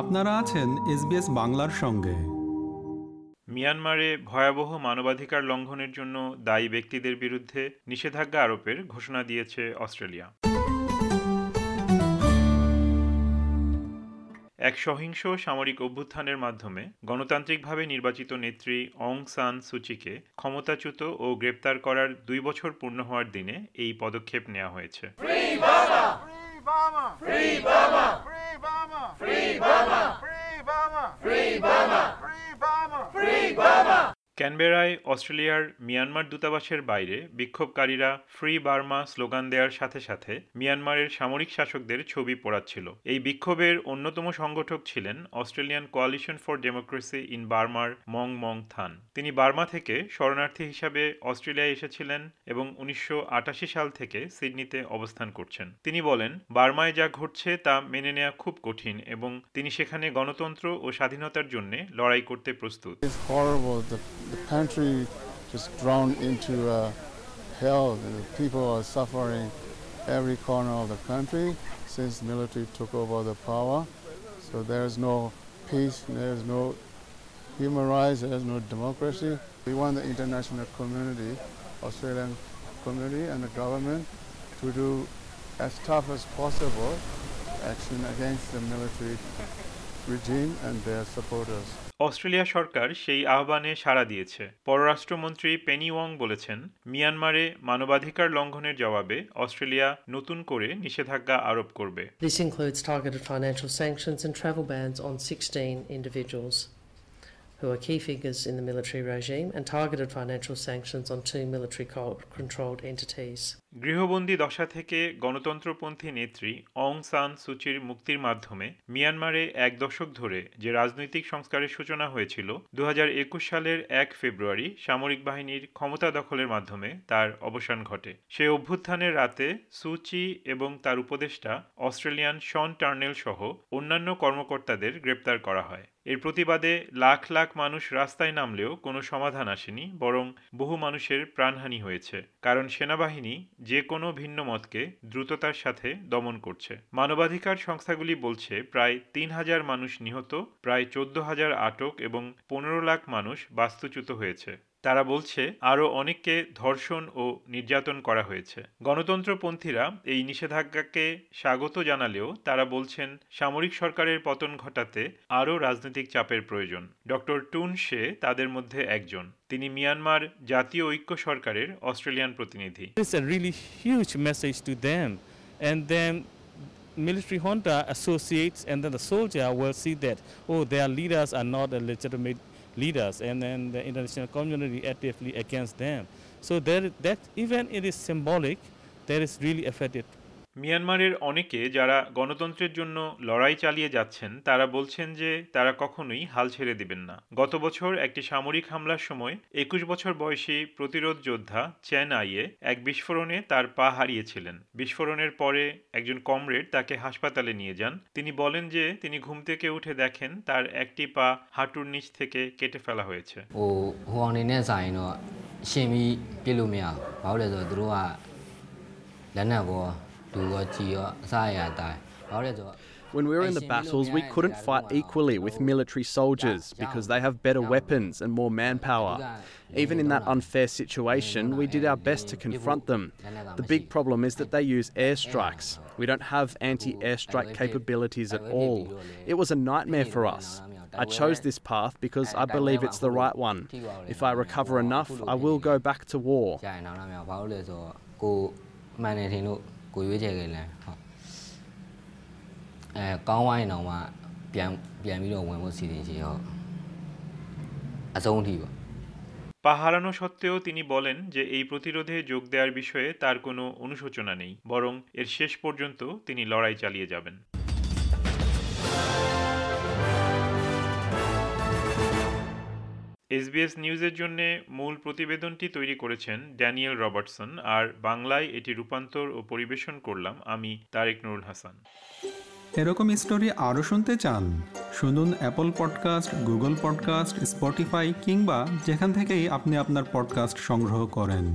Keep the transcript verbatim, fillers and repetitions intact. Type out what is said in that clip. আপনারা আছেন S B S বাংলার সঙ্গে। মিয়ানমারে ভয়াবহ মানবাধিকার লঙ্ঘনের জন্য দায়ী ব্যক্তিদের বিরুদ্ধে নিষেধাজ্ঞা আরোপের ঘোষণা দিয়েছে অস্ট্রেলিয়া। এক সহিংস সামরিক অভ্যুত্থানের মাধ্যমে গণতান্ত্রিকভাবে নির্বাচিত নেত্রী অং সান সুচিকে ক্ষমতাচ্যুত ও গ্রেপ্তার করার দুই বছর পূর্ণ হওয়ার দিনে এই পদক্ষেপ নেওয়া হয়েছে। ক্যানবেরায় অস্ট্রেলিয়ার মিয়ানমার দূতাবাসের বাইরে বিক্ষোভকারীরা ফ্রি বার্মা স্লোগান দেওয়ার সাথে সাথে মিয়ানমারের সামরিক শাসকদের ছবি পোড়াচ্ছিল। এই বিক্ষোভের অন্যতম সংগঠক ছিলেন Australian coalition for democracy in বার্মার মং মং থান। তিনি বার্মা থেকে শরণার্থী হিসাবে অস্ট্রেলিয়ায় এসেছিলেন এবং উনিশশো আটাশি সাল থেকে সিডনিতে অবস্থান করছেন। তিনি বলেন, বার্মায় যা ঘটছে তা মেনে নেওয়া খুব কঠিন এবং তিনি সেখানে গণতন্ত্র ও স্বাধীনতার জন্য লড়াই করতে প্রস্তুত। The country just drawn into uh, hell. The people are suffering every corner of the country since the military took over the power. So there is no peace, there is no human rights, there is no democracy. We want the international community, Australian community and the government to do as tough as possible action against the military regime and their supporters. Australia সরকার সেই আহ্বানে সাড়া দিয়েছে। পররাষ্ট্রমন্ত্রী Penney Wong বলেছেন, মিয়ানমারে মানবাধিকার লঙ্ঘনের জবাবে অস্ট্রেলিয়া নতুন করে নিষেধাজ্ঞা আরোপ করবে। This includes targeted financial sanctions and travel bans on sixteen individuals who are key figures in the military regime and targeted financial sanctions on two military controlled entities. গৃহবন্দী দশা থেকে গণতন্ত্রপন্থী নেত্রী অং সান সুচির মুক্তির মাধ্যমে মিয়ানমারে এক দশক ধরে যে রাজনৈতিক সংস্কারের সূচনা হয়েছিল, দু হাজার একুশ সালের এক ফেব্রুয়ারি সামরিক বাহিনীর ক্ষমতা দখলের মাধ্যমে তার অবসান ঘটে। সেই অভ্যুত্থানের রাতে সুচি এবং তার উপদেষ্টা অস্ট্রেলিয়ান শন টার্নেল সহ অন্যান্য কর্মকর্তাদের গ্রেপ্তার করা হয়। এর প্রতিবাদে লাখ লাখ মানুষ রাস্তায় নামলেও কোনো সমাধান আসেনি, বরং বহু মানুষের প্রাণহানি হয়েছে, কারণ সেনাবাহিনী যে কোনো ভিন্ন মতকে দ্রুততার সাথে দমন করছে। মানবাধিকার সংস্থাগুলি বলছে, প্রায় তিন হাজার মানুষ নিহত, প্রায় চোদ্দ হাজার আটক এবং পনেরো লাখ মানুষ বাস্তুচ্যুত হয়েছে। তারা বলছে, আরও অনেককে ধর্ষণ ও নির্যাতন করা হয়েছে। গণতন্ত্রপন্থীরা এই নিষেধাজ্ঞাকে স্বাগত জানালেও তারা বলছেন, সামরিক সরকারের পতন ঘটাতে আরও রাজনৈতিক চাপের প্রয়োজন। ডক্টর টুন শে তাদের মধ্যে একজন। তিনি মিয়ানমার জাতীয় ঐক্য সরকারের অস্ট্রেলিয়ান প্রতিনিধি। It's a really huge message to them, and then military junta associates, and then the soldier will see that oh, their leaders are not a legitimate leaders and then the international community actively against them. So there, that even it is symbolic, there is really affected. মিয়ানমারের অনেকে যারা গণতন্ত্রের জন্য লড়াই চালিয়ে যাচ্ছেন তারা বলছেন যে তারা কখনোই হাল ছেড়ে দিবেন না। গত বছর একটি সামরিক হামলার সময় একুশ বছর বয়সী প্রতিরোধ যোদ্ধা চ্যান আইয়ে এক বিস্ফোরণে তার পা হারিয়েছিলেন। বিস্ফোরণের পরে একজন কমরেড তাকে হাসপাতালে নিয়ে যান। তিনি বলেন যে তিনি ঘুম থেকে উঠে দেখেন তার একটি পা হাঁটুর নিচ থেকে কেটে ফেলা হয়েছে। ও হুয়ানিনে যাইনো সেমি পেলুমিয়া ভাওলে দরুয়া লানাগো. When we were in the battles, we couldn't fight equally with military soldiers because they have better weapons and more manpower. Even in that unfair situation, we did our best to confront them. The big problem is that they use airstrikes. We don't have anti-airstrike capabilities at all. It was a nightmare for us. I chose this path because I believe it's the right one. If I recover enough, I will go back to war. পা হারানো সত্ত্বেও তিনি বলেন যে এই প্রতিরোধে যোগ দেওয়ার বিষয়ে তার কোনো অনুশোচনা নেই, বরং এর শেষ পর্যন্ত তিনি লড়াই চালিয়ে যাবেন। এস বি এস নিউজের জন্য মূল প্রতিবেদনটি তৈরি করেছেন ড্যানিয়েল রবার্টসন, আর বাংলায় এটি রূপান্তর ও পরিবেশন করলাম আমি তারেক নুরুল হাসান। এরকম স্টোরি আরও শুনতে চান? শুনুন Apple podcast, Google podcast, Spotify কিংবা যেখান থেকেই আপনি আপনার পডকাস্ট সংগ্রহ করেন।